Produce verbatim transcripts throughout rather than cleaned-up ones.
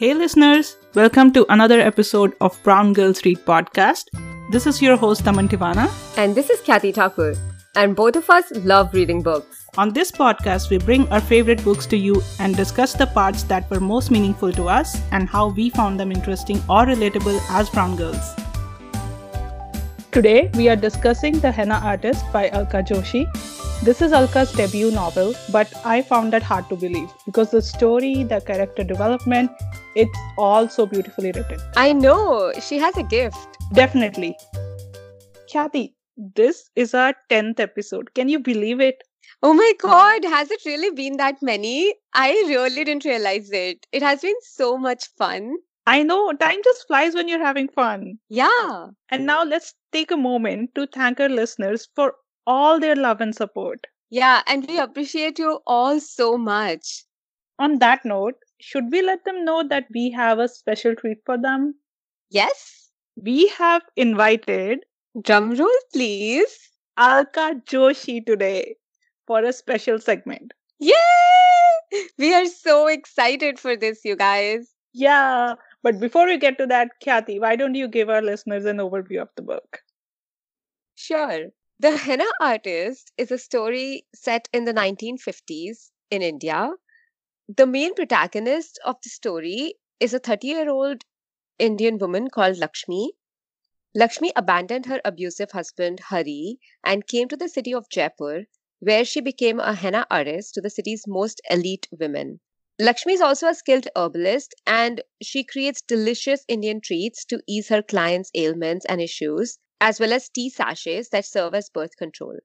Hey listeners, welcome to another episode of Brown Girls Read Podcast. This is your host Taman Tivana. And this is Kathy Thakur. And both of us love reading books. On this podcast, we bring our favorite books to you and discuss the parts that were most meaningful to us and how we found them interesting or relatable as brown girls. Today, we are discussing The Henna Artist by Alka Joshi. This is Alka's debut novel, but I found that hard to believe because the story, the character development, it's all so beautifully written. I know, she has a gift. Definitely. Kathy, this is our tenth episode. Can you believe it? Oh my God, has it really been that many? I really didn't realize it. It has been so much fun. I know, time just flies when you're having fun. Yeah. And now let's take a moment to thank our listeners for all their love and support. Yeah, and we appreciate you all so much. On that note, should we let them know that we have a special treat for them? Yes. We have invited, drum roll please, Alka Joshi today for a special segment. Yay! We are so excited for this, you guys. Yeah, but before we get to that, Kathy, why don't you give our listeners an overview of the book? Sure. The Henna Artist is a story set in the nineteen fifties in India. The main protagonist of the story is a thirty-year-old Indian woman called Lakshmi. Lakshmi abandoned her abusive husband Hari and came to the city of Jaipur, where she became a henna artist to the city's most elite women. Lakshmi is also a skilled herbalist, and she creates delicious Indian treats to ease her clients' ailments and issues, as well as tea sachets that serve as birth control.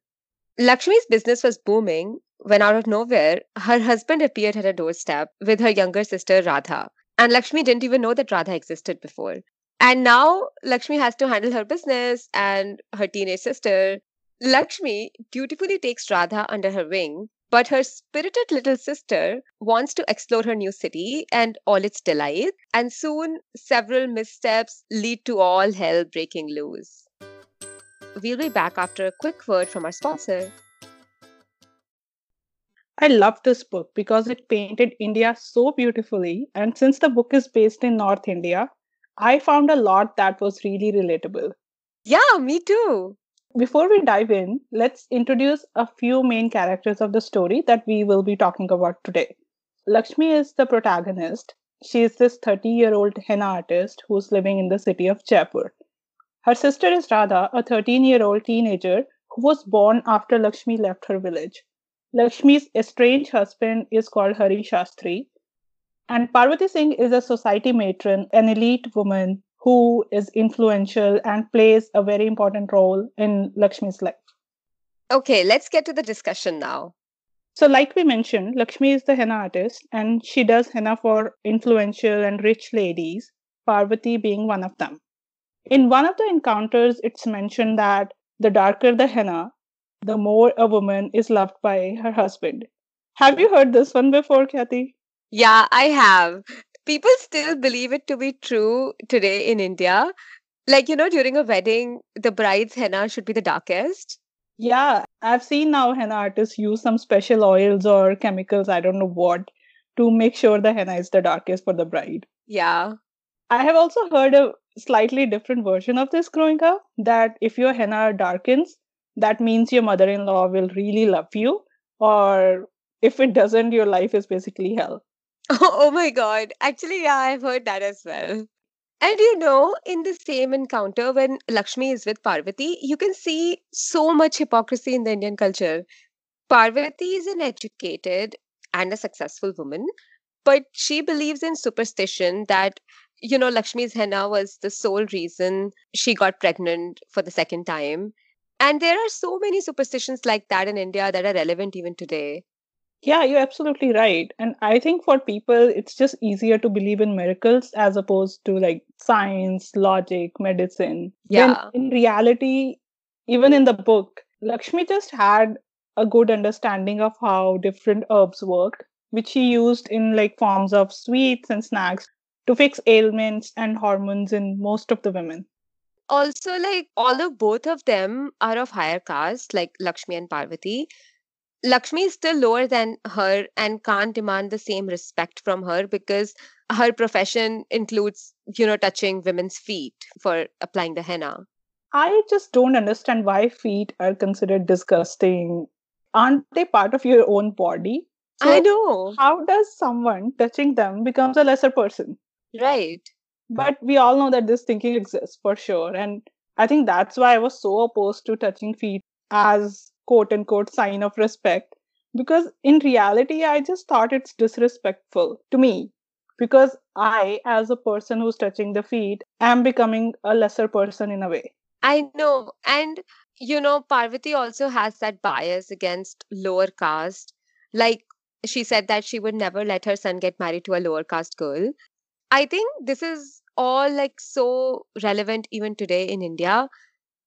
Lakshmi's business was booming when, out of nowhere, her husband appeared at her doorstep with her younger sister Radha, and Lakshmi didn't even know that Radha existed before. And now, Lakshmi has to handle her business and her teenage sister. Lakshmi dutifully takes Radha under her wing, but her spirited little sister wants to explore her new city and all its delights, and soon, several missteps lead to all hell breaking loose. We'll be back after a quick word from our sponsor. I love this book because it painted India so beautifully, and since the book is based in North India, I found a lot that was really relatable. Yeah, me too. Before we dive in, let's introduce a few main characters of the story that we will be talking about today. Lakshmi is the protagonist. She is this thirty-year-old henna artist who's living in the city of Jaipur. Her sister is Radha, a thirteen-year-old teenager who was born after Lakshmi left her village. Lakshmi's estranged husband is called Hari Shastri. And Parvati Singh is a society matron, an elite woman who is influential and plays a very important role in Lakshmi's life. Okay, let's get to the discussion now. So like we mentioned, Lakshmi is the henna artist and she does henna for influential and rich ladies, Parvati being one of them. In one of the encounters, it's mentioned that the darker the henna, the more a woman is loved by her husband. Have you heard this one before, Kathy? Yeah, I have. People still believe it to be true today in India. Like, you know, during a wedding, the bride's henna should be the darkest. Yeah, I've seen now henna artists use some special oils or chemicals, I don't know what, to make sure the henna is the darkest for the bride. Yeah. I have also heard a slightly different version of this growing up, that if your henna darkens, that means your mother-in-law will really love you. Or if it doesn't, your life is basically hell. Oh my God. Actually, yeah, I've heard that as well. And you know, in the same encounter when Lakshmi is with Parvati, you can see so much hypocrisy in the Indian culture. Parvati is an educated and a successful woman, but she believes in superstition that, you know, Lakshmi's henna was the sole reason she got pregnant for the second time. And there are so many superstitions like that in India that are relevant even today. Yeah, you're absolutely right. And I think for people, it's just easier to believe in miracles as opposed to like science, logic, medicine. Yeah. When in reality, even in the book, Lakshmi just had a good understanding of how different herbs worked, which she used in like forms of sweets and snacks to fix ailments and hormones in most of the women. Also, like although both of them are of higher caste, like Lakshmi and Parvati, Lakshmi is still lower than her and can't demand the same respect from her because her profession includes, you know, touching women's feet for applying the henna. I just don't understand why feet are considered disgusting. Aren't they part of your own body? So I know. How does someone touching them becomes a lesser person? Right. But we all know that this thinking exists for sure. And I think that's why I was so opposed to touching feet as quote-unquote sign of respect. Because in reality, I just thought it's disrespectful to me. Because I, as a person who's touching the feet, am becoming a lesser person in a way. I know. And, you know, Parvati also has that bias against lower caste. Like, she said that she would never let her son get married to a lower caste girl. I think this is all like so relevant even today in India.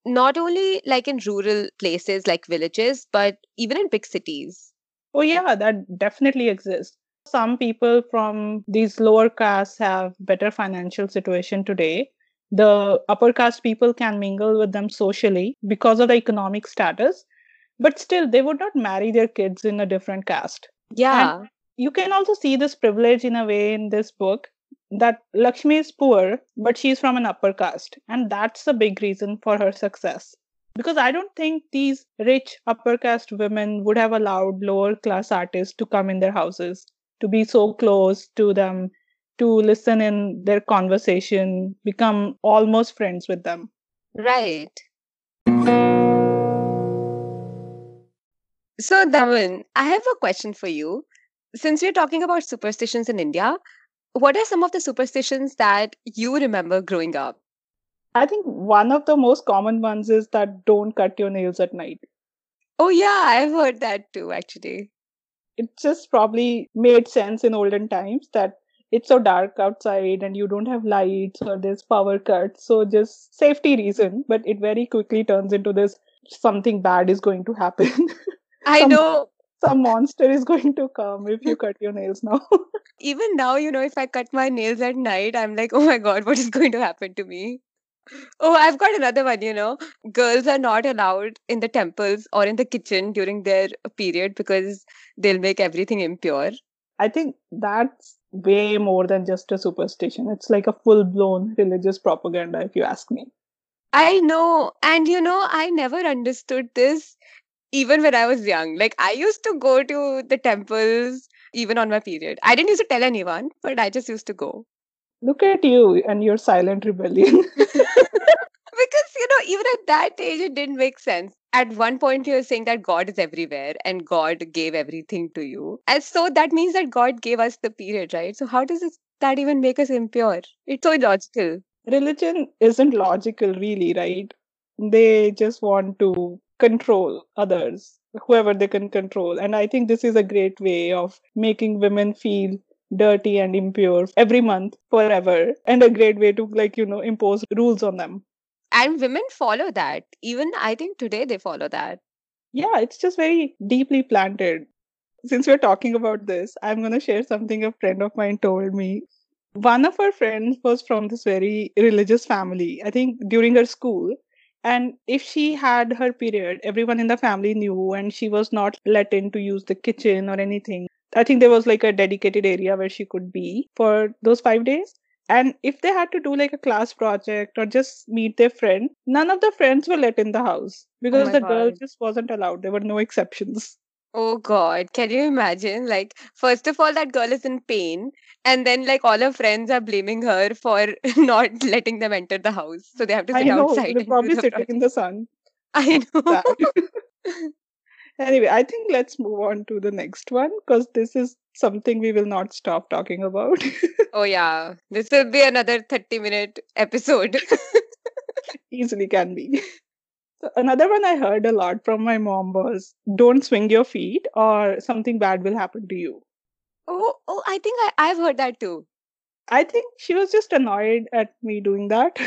Not only like in rural places like villages, but even in big cities. Oh yeah, that definitely exists. Some people from these lower castes have better financial situation today. The upper caste people can mingle with them socially because of the economic status. But still, they would not marry their kids in a different caste. Yeah. And you can also see this privilege in a way in this book that Lakshmi is poor, but she's from an upper caste. And that's a big reason for her success. Because I don't think these rich upper caste women would have allowed lower class artists to come in their houses, to be so close to them, to listen in their conversation, become almost friends with them. Right. So, Daman, I have a question for you. Since we're talking about superstitions in India, what are some of the superstitions that you remember growing up? I think one of the most common ones is that don't cut your nails at night. Oh, yeah, I've heard that too, actually. It just probably made sense in olden times that it's so dark outside and you don't have lights or there's power cuts. So, just safety reason, but it very quickly turns into this something bad is going to happen. I some, know. Some monster is going to come if you cut your nails now. Even now, you know, if I cut my nails at night, I'm like, oh my God, what is going to happen to me? Oh, I've got another one, you know. Girls are not allowed in the temples or in the kitchen during their period because they'll make everything impure. I think that's way more than just a superstition. It's like a full-blown religious propaganda, if you ask me. I know. And, you know, I never understood this. Even when I was young, like I used to go to the temples even on my period. I didn't used to tell anyone, but I just used to go. Look at you and your silent rebellion. Because, you know, even at that age, it didn't make sense. At one point, you're saying that God is everywhere and God gave everything to you. And so that means that God gave us the period, right? So how does this, that even make us impure? It's so illogical. Religion isn't logical really, right? They just want to control others, whoever they can control. And I think this is a great way of making women feel dirty and impure every month, forever. And a great way to, like, you know, impose rules on them. And women follow that. Even I think today they follow that. Yeah, it's just very deeply planted. Since we're talking about this, I'm going to share something a friend of mine told me. One of her friends was from this very religious family, I think during her school. And if she had her period, everyone in the family knew and she was not let in to use the kitchen or anything. I think there was like a dedicated area where she could be for those five days. And if they had to do like a class project or just meet their friend, none of the friends were let in the house because oh the God. girl just wasn't allowed. There were no exceptions. Oh God, can you imagine? Like, first of all, that girl is in pain. And then like all her friends are blaming her for not letting them enter the house. So they have to sit I know, outside. They're probably the sitting project. in the sun. I know. Anyway, I think let's move on to the next one because this is something we will not stop talking about. Oh yeah, this will be another thirty minute episode. Easily can be. Another one I heard a lot from my mom was, don't swing your feet or something bad will happen to you. Oh, oh! I think I, I've heard that too. I think she was just annoyed at me doing that.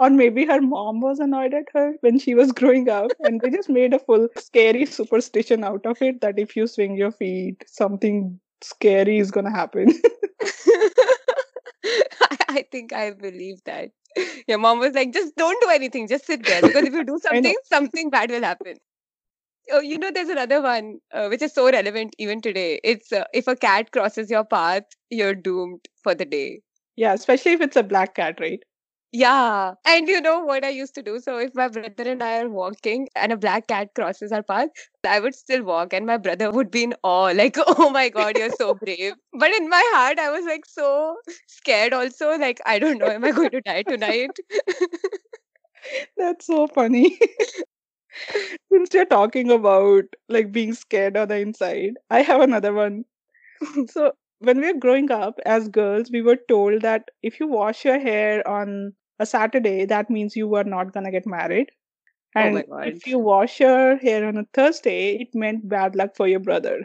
Or maybe her mom was annoyed at her when she was growing up. And they just made a full scary superstition out of it that if you swing your feet, something scary is going to happen. I, I think I believe that. Your mom was like, just don't do anything. Just sit there. Because if you do something, something bad will happen. Oh, you know, there's another one uh, which is so relevant even today. It's uh, if a cat crosses your path, you're doomed for the day. Yeah, especially if it's a black cat, right? Yeah. And you know what I used to do? So if my brother and I are walking and a black cat crosses our path, I would still walk and my brother would be in awe. Like, oh my God, you're so brave. But in my heart, I was like so scared also. Like, I don't know, am I going to die tonight? That's so funny. Since you're talking about like being scared on the inside, I have another one. So when we were growing up as girls, we were told that if you wash your hair on a Saturday, that means you were not going to get married. And oh my God, if you wash your hair on a Thursday, it meant bad luck for your brother.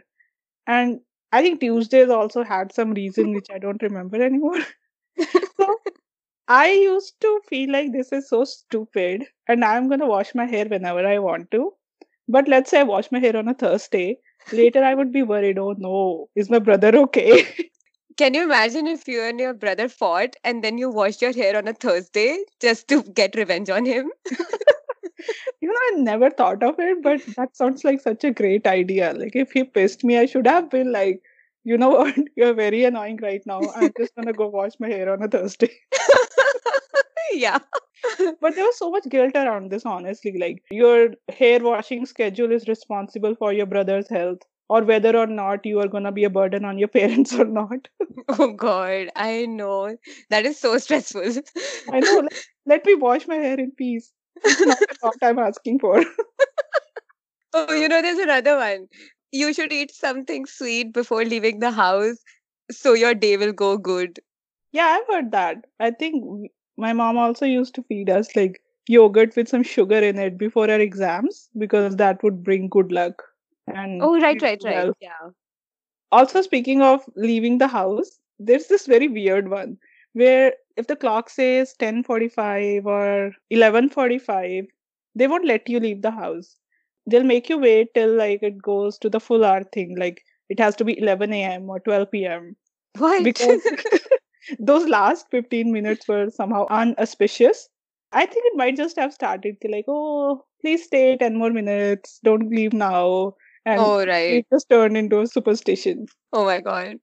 And I think Tuesdays also had some reason which I don't remember anymore. So I used to feel like this is so stupid and I'm going to wash my hair whenever I want to. But let's say I wash my hair on a Thursday. Later, I would be worried, oh no, is my brother okay? Can you imagine if you and your brother fought and then you washed your hair on a Thursday just to get revenge on him? You know, I never thought of it, but that sounds like such a great idea. Like if he pissed me, I should have been like, you know what, you're very annoying right now. I'm just going to go wash my hair on a Thursday. Yeah. But there was so much guilt around this, honestly. Like, your hair washing schedule is responsible for your brother's health, or whether or not you are going to be a burden on your parents or not. Oh, God. I know. That is so stressful. I know. Let, let me wash my hair in peace. It's not what I'm asking for. Oh, you know, there's another one. You should eat something sweet before leaving the house so your day will go good. Yeah, I've heard that. I think my mom also used to feed us like yogurt with some sugar in it before our exams because that would bring good luck. And oh, right, right, right. Well. Yeah. Also, speaking of leaving the house, there's this very weird one where if the clock says ten forty-five or eleven forty-five, they won't let you leave the house. They'll make you wait till like it goes to the full hour thing. Like it has to be eleven a.m. or twelve p.m. What? Because those last fifteen minutes were somehow unauspicious. I think it might just have started like, oh, please stay ten more minutes. Don't leave now. And oh, right. It just turned into a superstition. Oh, my God.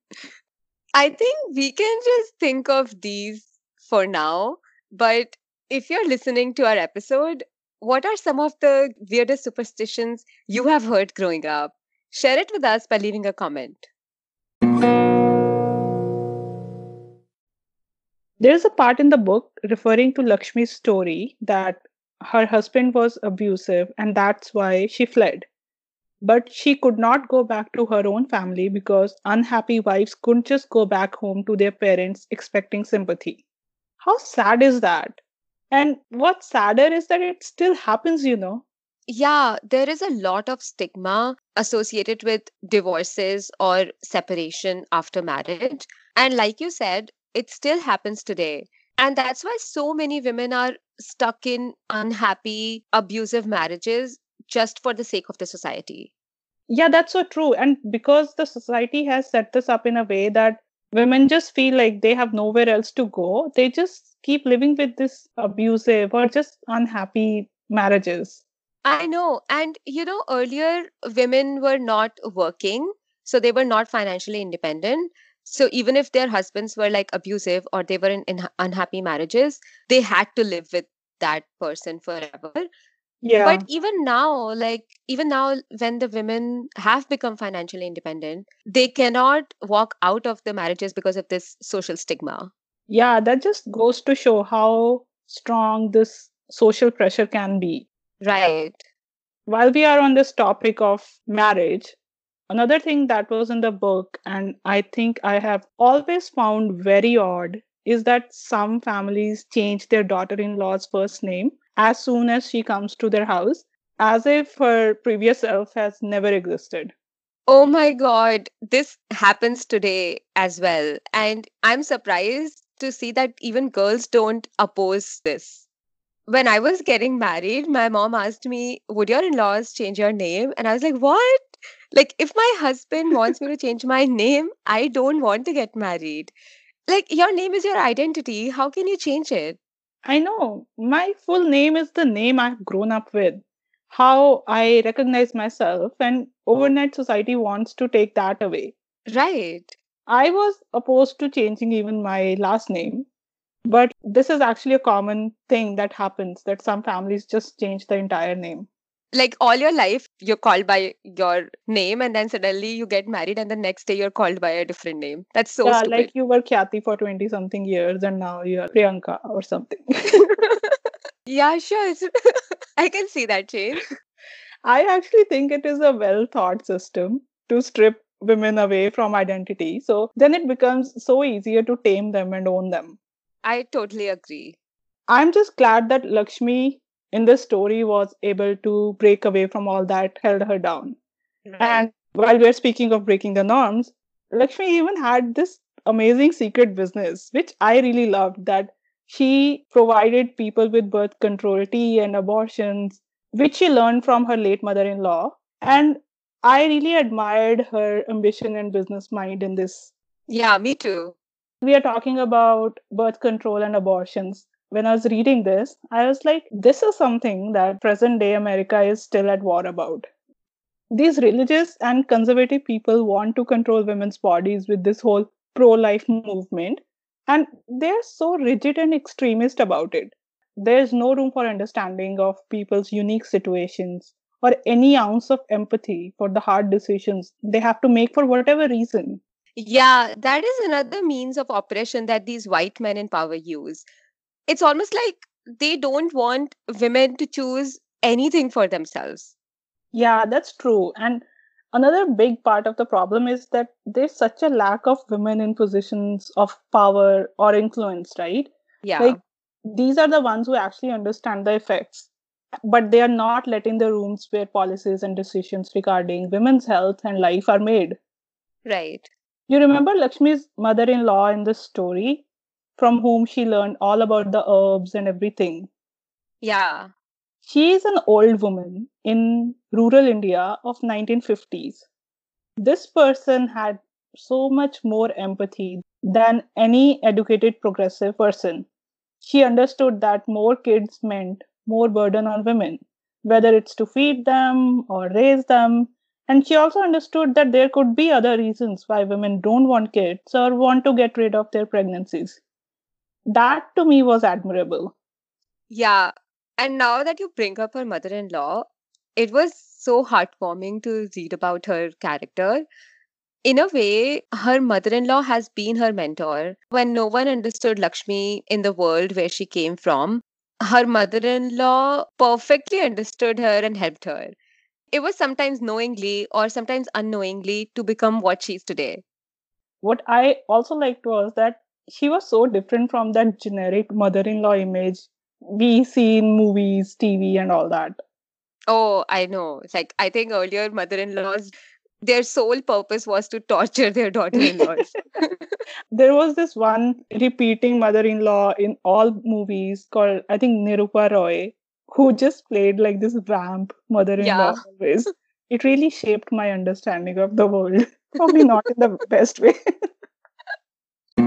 I think we can just think of these for now. But if you're listening to our episode, what are some of the weirdest superstitions you have heard growing up? Share it with us by leaving a comment. There's a part in the book referring to Lakshmi's story that her husband was abusive and that's why she fled. But she could not go back to her own family because unhappy wives couldn't just go back home to their parents expecting sympathy. How sad is that? And what's sadder is that it still happens, you know. Yeah, there is a lot of stigma associated with divorces or separation after marriage. And like you said, it still happens today. And that's why so many women are stuck in unhappy, abusive marriages just for the sake of the society. Yeah, that's so true. And because the society has set this up in a way that women just feel like they have nowhere else to go, they just keep living with this abusive or just unhappy marriages. I know. And, you know, earlier women were not working, so they were not financially independent. So even if their husbands were like abusive or they were in, in unhappy marriages, they had to live with that person forever. Yeah. But even now, like even now when the women have become financially independent, they cannot walk out of the marriages because of this social stigma. Yeah, that just goes to show how strong this social pressure can be. Right. While we are on this topic of marriage, another thing that was in the book, and I think I have always found very odd, is that some families change their daughter-in-law's first name as soon as she comes to their house, as if her previous self has never existed. Oh my God, this happens today as well. And I'm surprised to see that even girls don't oppose this. When I was getting married, my mom asked me, would your in-laws change your name? And I was like, what? Like, if my husband wants me to change my name, I don't want to get married. Like, your name is your identity. How can you change it? I know. My full name is the name I've grown up with. how I recognize myself, and overnight society wants to take that away. Right. I was opposed to changing even my last name, but this is actually a common thing that happens, that some families just change the entire name. Like all your life, you're called by your name, and then suddenly you get married and the next day you're called by a different name. That's so yeah, stupid. Like you were Khyati for twenty-something years and now you're Priyanka or something. Yeah, sure. I can see that change. I actually think it is a well-thought system to strip women away from identity. So then it becomes so easier to tame them and own them. I totally agree. I'm just glad that Lakshmi in this story was able to break away from all that held her down. Right. And while we're speaking of breaking the norms, Lakshmi even had this amazing secret business, which I really loved, that she provided people with birth control tea and abortions, which she learned from her late mother-in-law. And I really admired her ambition and business mind in this. Yeah, me too. We are talking about birth control and abortions. When I was reading this, I was like, this is something that present day America is still at war about. These religious and conservative people want to control women's bodies with this whole pro-life movement. And they're so rigid and extremist about it. There's no room for understanding of people's unique situations or any ounce of empathy for the hard decisions they have to make for whatever reason. Yeah, that is another means of oppression that these white men in power use. It's almost like they don't want women to choose anything for themselves. Yeah, that's true. And another big part of the problem is that there's such a lack of women in positions of power or influence, right? Yeah. Like, these are the ones who actually understand the effects, but they are not let in the rooms where policies and decisions regarding women's health and life are made. Right. You remember Lakshmi's mother-in-law in this story, from whom she learned all about the herbs and everything. Yeah. She is an old woman in rural India of nineteen fifties. This person had so much more empathy than any educated progressive person. She understood that more kids meant more burden on women, whether it's to feed them or raise them. And she also understood that there could be other reasons why women don't want kids or want to get rid of their pregnancies. That to me was admirable. Yeah. And now that you bring up her mother-in-law, it was so heartwarming to read about her character. In a way, her mother-in-law has been her mentor. When no one understood Lakshmi in the world where she came from, her mother-in-law perfectly understood her and helped her. It was sometimes knowingly or sometimes unknowingly to become what she is today. What I also liked was that she was so different from that generic mother-in-law image we see in movies, T V and all that. Oh, I know. It's like, I think earlier mother-in-laws, their sole purpose was to torture their daughter-in-laws. There was this one repeating mother-in-law in all movies called, I think, Nirupa Roy, who just played like this vamp mother-in-law. Yeah. Always. It really shaped my understanding of the world. Probably not in the best way.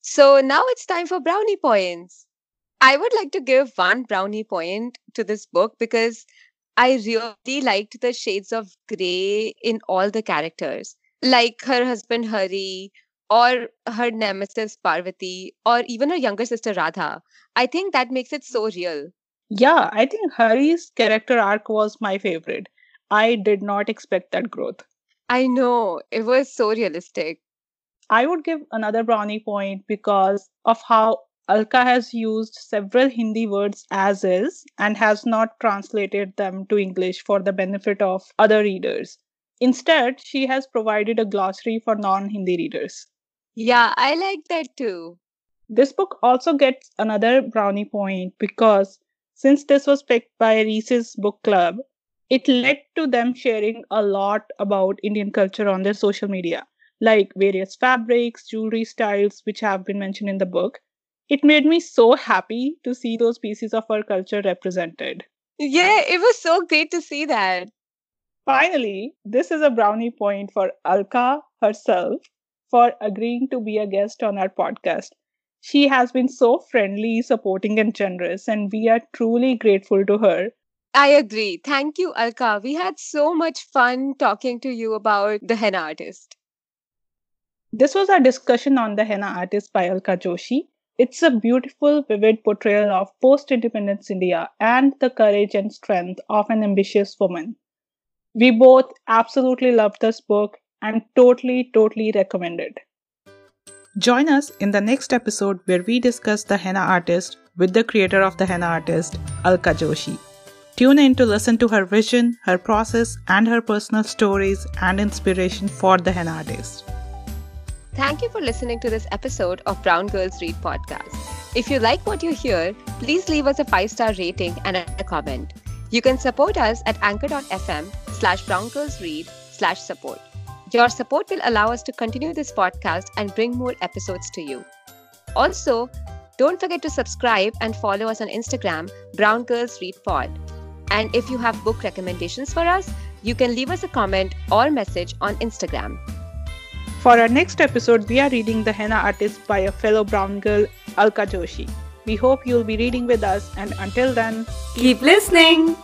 So now it's time for brownie points. I would like to give one brownie point to this book because I really liked the shades of grey in all the characters, like her husband Hari, or her nemesis Parvati, or even her younger sister Radha. I think that makes it so real. Yeah, I think Hari's character arc was my favorite. I did not expect that growth. I know, it was so realistic. I would give another brownie point because of how Alka has used several Hindi words as is and has not translated them to English for the benefit of other readers. Instead, she has provided a glossary for non-Hindi readers. Yeah, I like that too. This book also gets another brownie point because since this was picked by Reese's Book Club, it led to them sharing a lot about Indian culture on their social media, like various fabrics, jewelry styles, which have been mentioned in the book. It made me so happy to see those pieces of our culture represented. Yeah, it was so great to see that. Finally, this is a brownie point for Alka herself for agreeing to be a guest on our podcast. She has been so friendly, supporting and generous, and we are truly grateful to her. I agree. Thank you, Alka. We had so much fun talking to you about The Henna Artist. This was our discussion on The Henna Artist by Alka Joshi. It's a beautiful, vivid portrayal of post-independence India and the courage and strength of an ambitious woman. We both absolutely loved this book and totally, totally recommend it. Join us in the next episode where we discuss The Henna Artist with the creator of The Henna Artist, Alka Joshi. Tune in to listen to her vision, her process, and her personal stories and inspiration for The Henna Artist. Thank you for listening to this episode of Brown Girls Read Podcast. If you like what you hear, please leave us a five-star rating and a comment. You can support us at anchor.fm slash browngirlsread slash support. Your support will allow us to continue this podcast and bring more episodes to you. Also, don't forget to subscribe and follow us on Instagram, Brown Girls Read Pod. And if you have book recommendations for us, you can leave us a comment or message on Instagram. For our next episode, we are reading The Henna Artist by a fellow brown girl, Alka Joshi. We hope you'll be reading with us, and until then, keep listening!